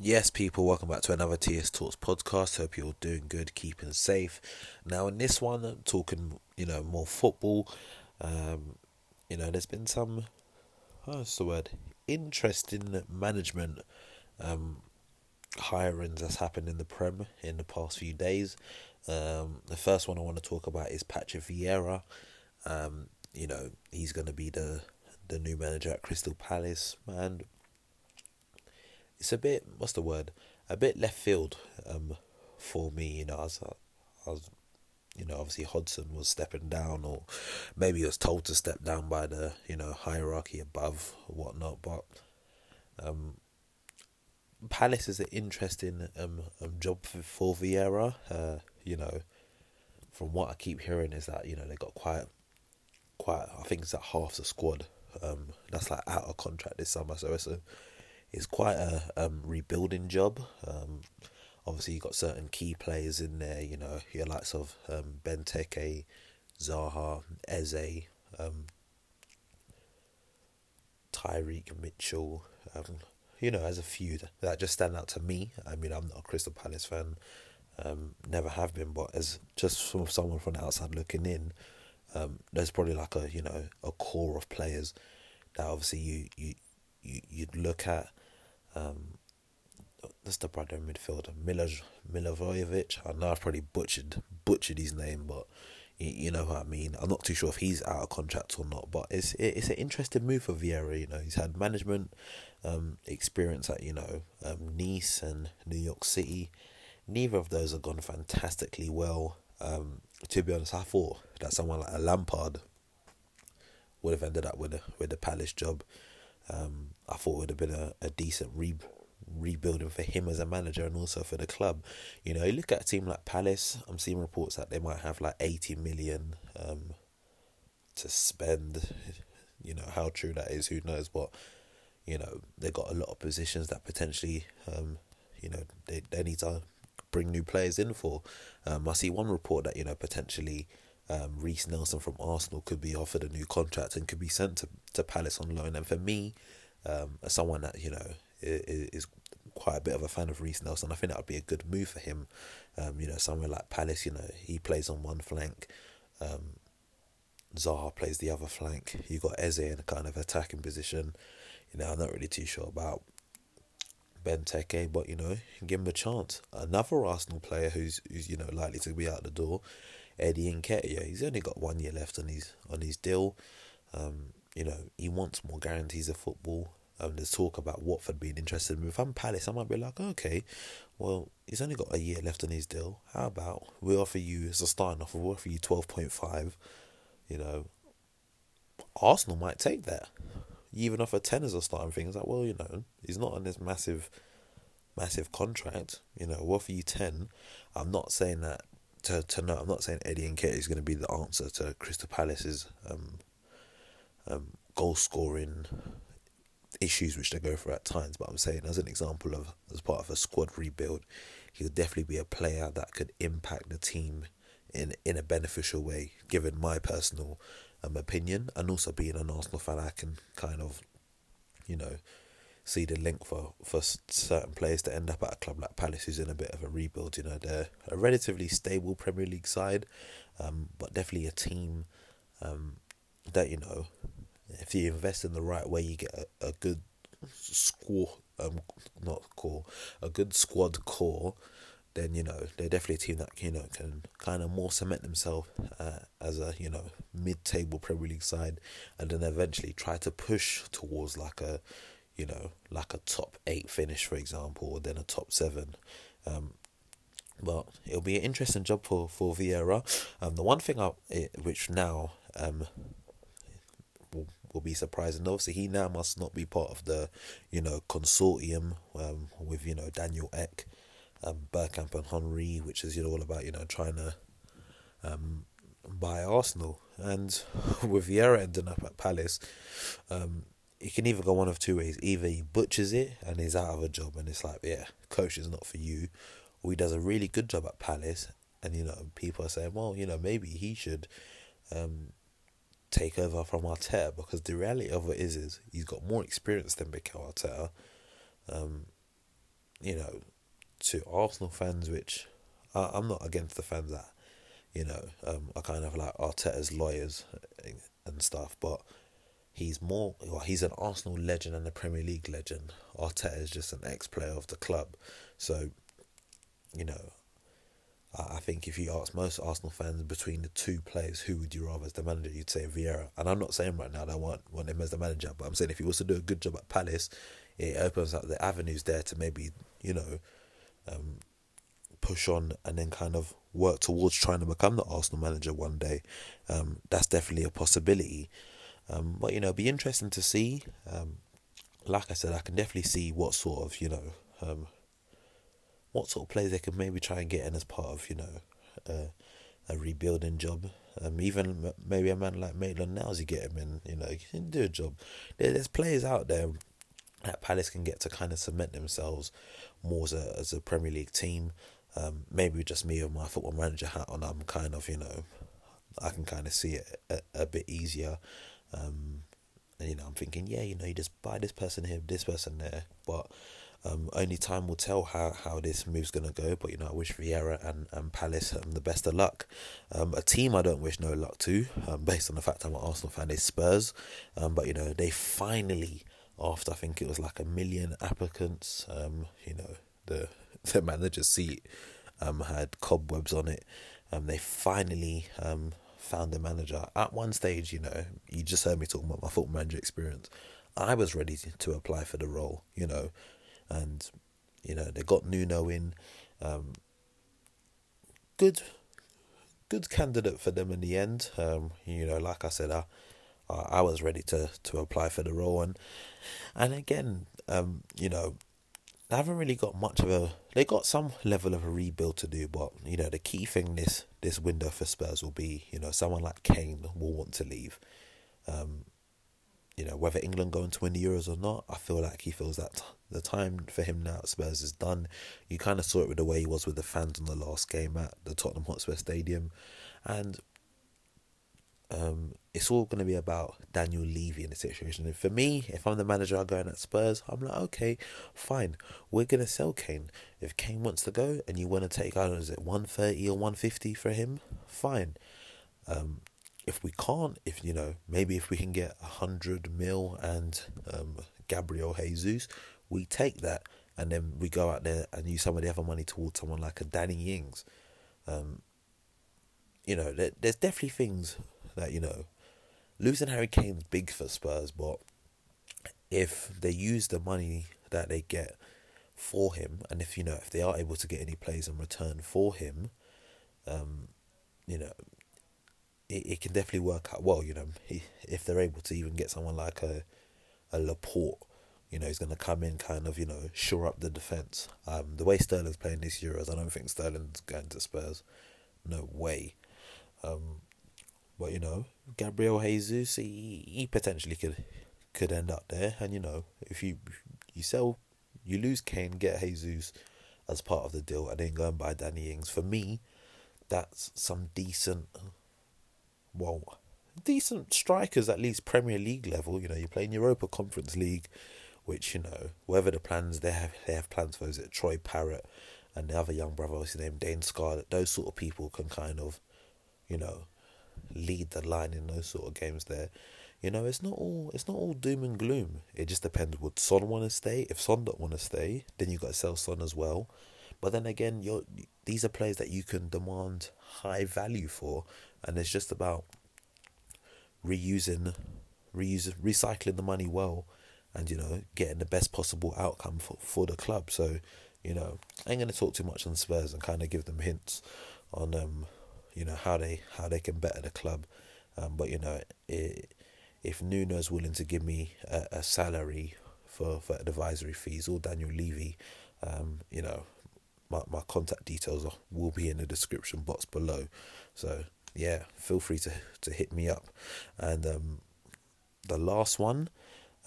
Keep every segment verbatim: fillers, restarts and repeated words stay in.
Yes, people, welcome back to another T S Talks podcast. Hope you're all doing good, keeping safe. Now, in this one, I'm talking, you know, more football. Um, you know, there's been some, what's the word, interesting management um, hirings that's happened in the Prem in the past few days. Um, the first one I want to talk about is Patrick Vieira. Um, you know, he's going to be the, the new manager at Crystal Palace, man. It's a bit, what's the word, a bit left field um, for me, you know, I was, I was, you know, obviously Hodgson was stepping down, or maybe he was told to step down by the, you know, hierarchy above, whatnot, but um, Palace is an interesting um, um job for, for Vieira, uh, you know, from what I keep hearing is that, you know, they got quite, quite, I think it's like half the squad, um, that's like out of contract this summer, so it's a, It's quite a um, rebuilding job. Um, obviously, you've got certain key players in there, you know, your likes of um, Benteke, Zaha, Eze, um, Tyreek Mitchell. Um, you know, as a few that, that just stand out to me. I mean, I'm not a Crystal Palace fan, um, never have been, but as just from someone from the outside looking in, um, there's probably like a, you know, a core of players that obviously you, you, you you'd look at. Um, that's the brother midfielder, Miloj, Milovojevic. I know I've probably butchered butchered his name, but you, you know what I mean. I'm not too sure if he's out of contract or not, but it's it, it's an interesting move for Vieira. You know, he's had management um, experience at you know um, Nice and New York City. Neither of those have gone fantastically well. Um, to be honest, I thought that someone like a Lampard would have ended up with a with a Palace job. Um, I thought it would have been a, a decent re- rebuilding for him as a manager and also for the club. You know, you look at a team like Palace, I'm seeing reports that they might have like eighty million um, to spend. You know, how true that is, who knows, but, you know, they've got a lot of positions that potentially, um, you know, they, they need to bring new players in for. Um, I see one report that, you know, potentially... Um, Reece Nelson from Arsenal could be offered a new contract and could be sent to, to Palace on loan. And for me, um, as someone that, you know, is, is quite a bit of a fan of Reece Nelson, I think that would be a good move for him. Um, you know, somewhere like Palace, you know, he plays on one flank. Um, Zaha plays the other flank. You've got Eze in a kind of attacking position. You know, I'm not really too sure about Benteke, but, you know, give him a chance. Another Arsenal player who's, who's you know, likely to be out the door, Eddie Nketiah. He's only got one year left on his on his deal. Um, you know, he wants more guarantees of football. Um, there's talk about Watford being interested. If I'm Palace, I might be like, okay, well, he's only got a year left on his deal. How about we offer you, as a starting offer, we'll offer you twelve point five. You know, Arsenal might take that. You even offer ten as a starting thing. It's like, well, you know, he's not on this massive, massive contract. You know, we'll offer you ten. I'm not saying that. To to no, I'm not saying Eddie Nketiah is going to be the answer to Crystal Palace's um, um, goal scoring issues, which they go through at times. But I'm saying, as an example of as part of a squad rebuild, he'll definitely be a player that could impact the team in in a beneficial way. Given my personal um, opinion, and also being an Arsenal fan, I can kind of, you know, see the link for, for certain players to end up at a club like Palace, who's in a bit of a rebuild. You know, they're a relatively stable Premier League side, um, but definitely a team um, that, you know, if you invest in the right way, you get a, a good score, um, not core, a good squad core. Then, you know, they're definitely a team that, you know, can kind of more cement themselves uh, as a, you know, mid-table Premier League side, and then eventually try to push towards like a, you know, like a top eight finish, for example, or then a top seven. Um, but it'll be an interesting job for, for Vieira. Um, the one thing I, which now um, will, will be surprising, obviously he now must not be part of the, you know, consortium um, with, you know, Daniel Ek, um, Bergkamp and Henry, which is, you know, all about, you know, trying to um, buy Arsenal. And with Vieira ending up at Palace, um, it can either go one of two ways. Either he butchers it and is out of a job and it's like, yeah, coach is not for you. Or he does a really good job at Palace and, you know, people are saying, well, you know, maybe he should um, take over from Arteta, because the reality of it is, is he's got more experience than Mikel Arteta. Um, you know, to Arsenal fans, which I, I'm not against the fans that, you know, um, are kind of like Arteta's lawyers and stuff, but he's more, well, he's an Arsenal legend and a Premier League legend. Arteta is just an ex-player of the club. So, you know, I think if you ask most Arsenal fans between the two players, who would you rather as the manager, you'd say Vieira. And I'm not saying right now that I want, want him as the manager, but I'm saying if he was to do a good job at Palace, it opens up the avenues there to maybe, you know, um, push on and then kind of work towards trying to become the Arsenal manager one day. Um, that's definitely a possibility. Um, but, you know, it'll be interesting to see. Um, like I said, I can definitely see what sort of, you know, um, what sort of players they could maybe try and get in as part of, you know, uh, a rebuilding job. Um, even maybe a man like Maitland-Niles, you get him in, you know, you can do a job. There's players out there that Palace can get to kind of cement themselves more as a, as a Premier League team. Um, maybe just me with my football manager hat on, I'm kind of, you know, I can kind of see it a, a bit easier. Um, and, you know, I'm thinking, yeah, you know, you just buy this person here, this person there. But um, only time will tell how, how this move's going to go. But, you know, I wish Vieira and, and Palace um, the best of luck. Um, a team I don't wish no luck to, um, based on the fact I'm an Arsenal fan, is Spurs. Um, but, you know, they finally, after I think it was like a million applicants, um, you know, the, the manager's seat um, had cobwebs on it. Um, they finally... Um, found the manager. At one stage, you know, you just heard me talking about my football manager experience. I was ready to, to apply for the role, you know, and, you know, they got Nuno in. Um, good, good candidate for them in the end. Um, you know, like I said, I, I was ready to, to apply for the role. And, and again, um, you know, they haven't really got much of a... They got some level of a rebuild to do, but, you know, the key thing this this window for Spurs will be, you know, someone like Kane will want to leave. Um, you know, whether England going to win the Euros or not, I feel like he feels that t- the time for him now at Spurs is done. You kind of saw it with the way he was with the fans on the last game at the Tottenham Hotspur Stadium. And um, it's all going to be about Daniel Levy in the situation. And for me, if I'm the manager, I'm going at Spurs, I'm like, okay, fine, we're going to sell Kane. If Kane wants to go and you want to take, I don't know, is it one thirty or one fifty for him? Fine. Um, if we can't, if, you know, maybe if we can get one hundred mil and um, Gabriel Jesus, we take that. And then we go out there and use some of the other money towards someone like a Danny Ings. Um, you know, there, there's definitely things that, you know, losing Harry Kane's big for Spurs, but if they use the money that they get for him, and if, you know, if they are able to get any plays in return for him, um, you know, it, it can definitely work out well. You know, if they're able to even get someone like a a Laporte, you know, he's going to come in, kind of, you know, shore up the defence. Um, the way Sterling's playing this Euros, I don't think Sterling's going to Spurs. No way. Um, but, you know, Gabriel Jesus, he, he potentially could could end up there. And, you know, if you you sell, you lose Kane, get Jesus as part of the deal, and then go and buy Danny Ings. For me, that's some decent, well, decent strikers, at least Premier League level. You know, you're playing Europa Conference League, which, you know, whether the plans, they have they have plans for, is it Troy Parrott and the other young brother, what's his name, Dane Scarlett, those sort of people can kind of, you know, lead the line in those sort of games there. You know, it's not all it's not all doom and gloom. It just depends. Would Son want to stay? If Son don't want to stay, then you got to sell Son as well. But then again, you're these are players that you can demand high value for, and it's just about reusing, reusing, recycling the money well, and, you know, getting the best possible outcome for, for the club. So, you know, I ain't gonna talk too much on Spurs and kind of give them hints on um, you know, how they how they can better the club. Um, but, you know, it. If Nuno's willing to give me a, a salary for, for advisory fees, or Daniel Levy, um, you know, my, my contact details will be in the description box below. So, yeah, feel free to, to hit me up. And um, the last one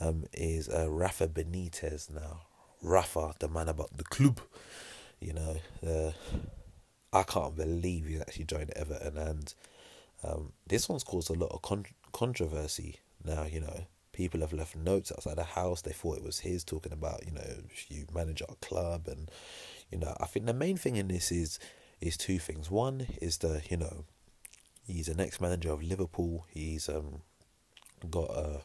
um, is uh, Rafa Benitez now. Rafa, the man about the club. You know, uh, I can't believe he's actually joined Everton. And um, this one's caused a lot of con- controversy. Now, you know, People have left notes outside the house. They thought it was his, talking about, you know, you manage our club. And, you know, I think the main thing in this is is two things. One is the, you know, he's an ex-manager of Liverpool. He's um got a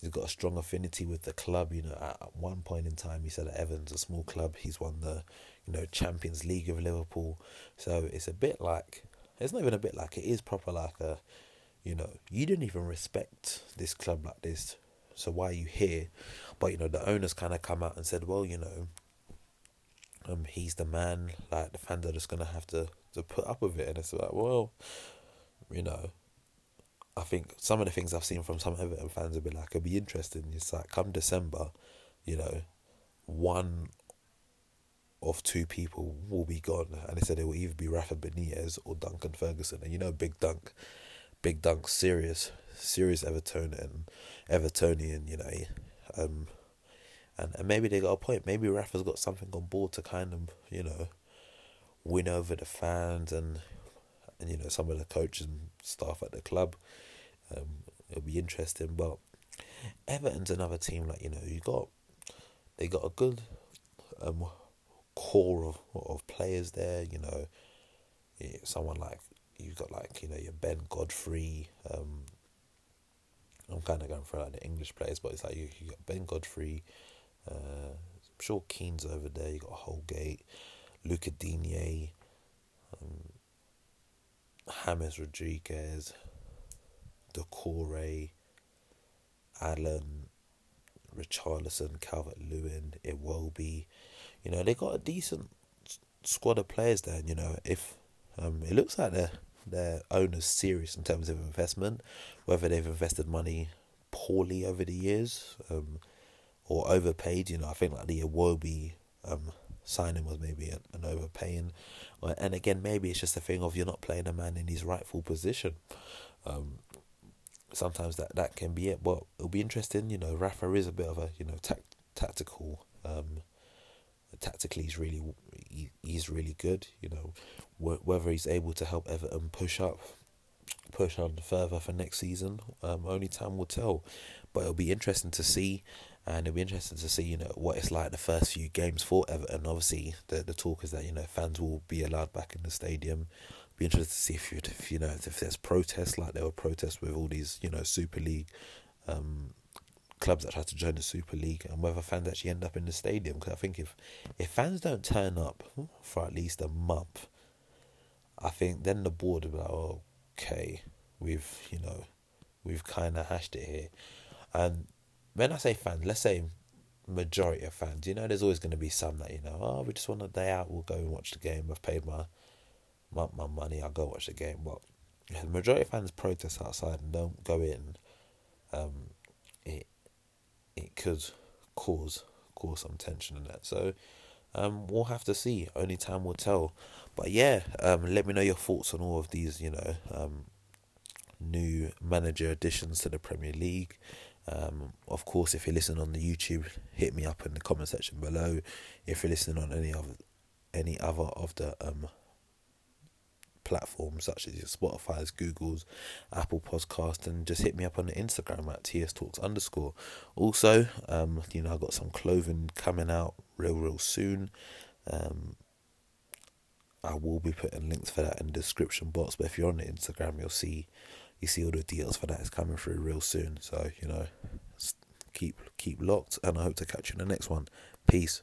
he's got a strong affinity with the club. You know, at one point in time, he said that Everton's a small club. He's won the, you know, Champions League of Liverpool. So it's a bit like, it's not even a bit like, it is proper like a, you know, you don't even respect this club like this, so why are you here? But, you know, the owners kind of come out and said, well, you know, um, he's the man, like, the fans are just going to have to, to put up with it. And it's like, well, you know, I think some of the things I've seen from some Everton fans have been like, it'll be interesting. It's like, come December, you know, one of two people will be gone. And they said it will either be Rafa Benitez or Duncan Ferguson. And, you know, Big Dunk, Big Dunk, serious, serious Evertonian, Evertonian, you know, um, and, and maybe they got a point. Maybe Rafa's got something on board to kind of, you know, win over the fans and, and you know, some of the coaches and staff at the club. Um, it'll be interesting. But Everton's another team, like, you know, you got, they got a good um core of of players there. You know, someone like, you've got, like, you know, your Ben Godfrey. Um, I'm kind of going for, like, the English players, but it's like you you got Ben Godfrey. Uh, I'm sure Keane's over there. You got Holgate, Luca Digne, um, James Rodriguez, Decore, Allen, Richarlison, Calvert-Lewin, Iwobi. You know, they got a decent squad of players there. And, you know, if um, it looks like they're their owners serious in terms of investment, whether they've invested money poorly over the years um, or overpaid. You know, I think like the Iwobi um, signing was maybe an, an overpaying, and again maybe it's just a thing of you're not playing a man in his rightful position. Um, sometimes that, that can be it, but it'll be interesting. You know, Rafa is a bit of a, you know, tact, tactical um, tactically he's really he, he's really good. You know, whether he's able to help Everton push up, push on further for next season, um, only time will tell. But it'll be interesting to see, and it'll be interesting to see, you know, what it's like the first few games for Everton. Obviously, the the talk is that, you know, fans will be allowed back in the stadium. It'll be interesting to see if you if you know if there's protests, like there were protests with all these, you know, Super League um, clubs that tried to join the Super League, and whether fans actually end up in the stadium. Because I think if if fans don't turn up for at least a month, I think then the board will be like, oh, okay, we've, you know, we've kind of hashed it here. And when I say fans, let's say majority of fans, you know, there's always going to be some that, you know, oh, we just want a day out, we'll go and watch the game, I've paid my, my, my money, I'll go watch the game. But the majority of fans protest outside and don't go in, um, it it could cause, cause some tension in that. So um, we'll have to see, only time will tell. But yeah, um, let me know your thoughts on all of these, you know, um, new manager additions to the Premier League. Um, of course, if you're listening on the YouTube, hit me up in the comment section below. If you're listening on any other, any other of the um, platforms, such as your Spotify's, Google's, Apple Podcast, and just hit me up on the Instagram at T S Talks underscore. Also, um, you know, I've got some clothing coming out real, real soon. Um, I will be putting links for that in the description box, but if you're on the Instagram, you'll see you see all the details for that. It's coming through real soon. So, you know, keep keep locked, and I hope to catch you in the next one. Peace.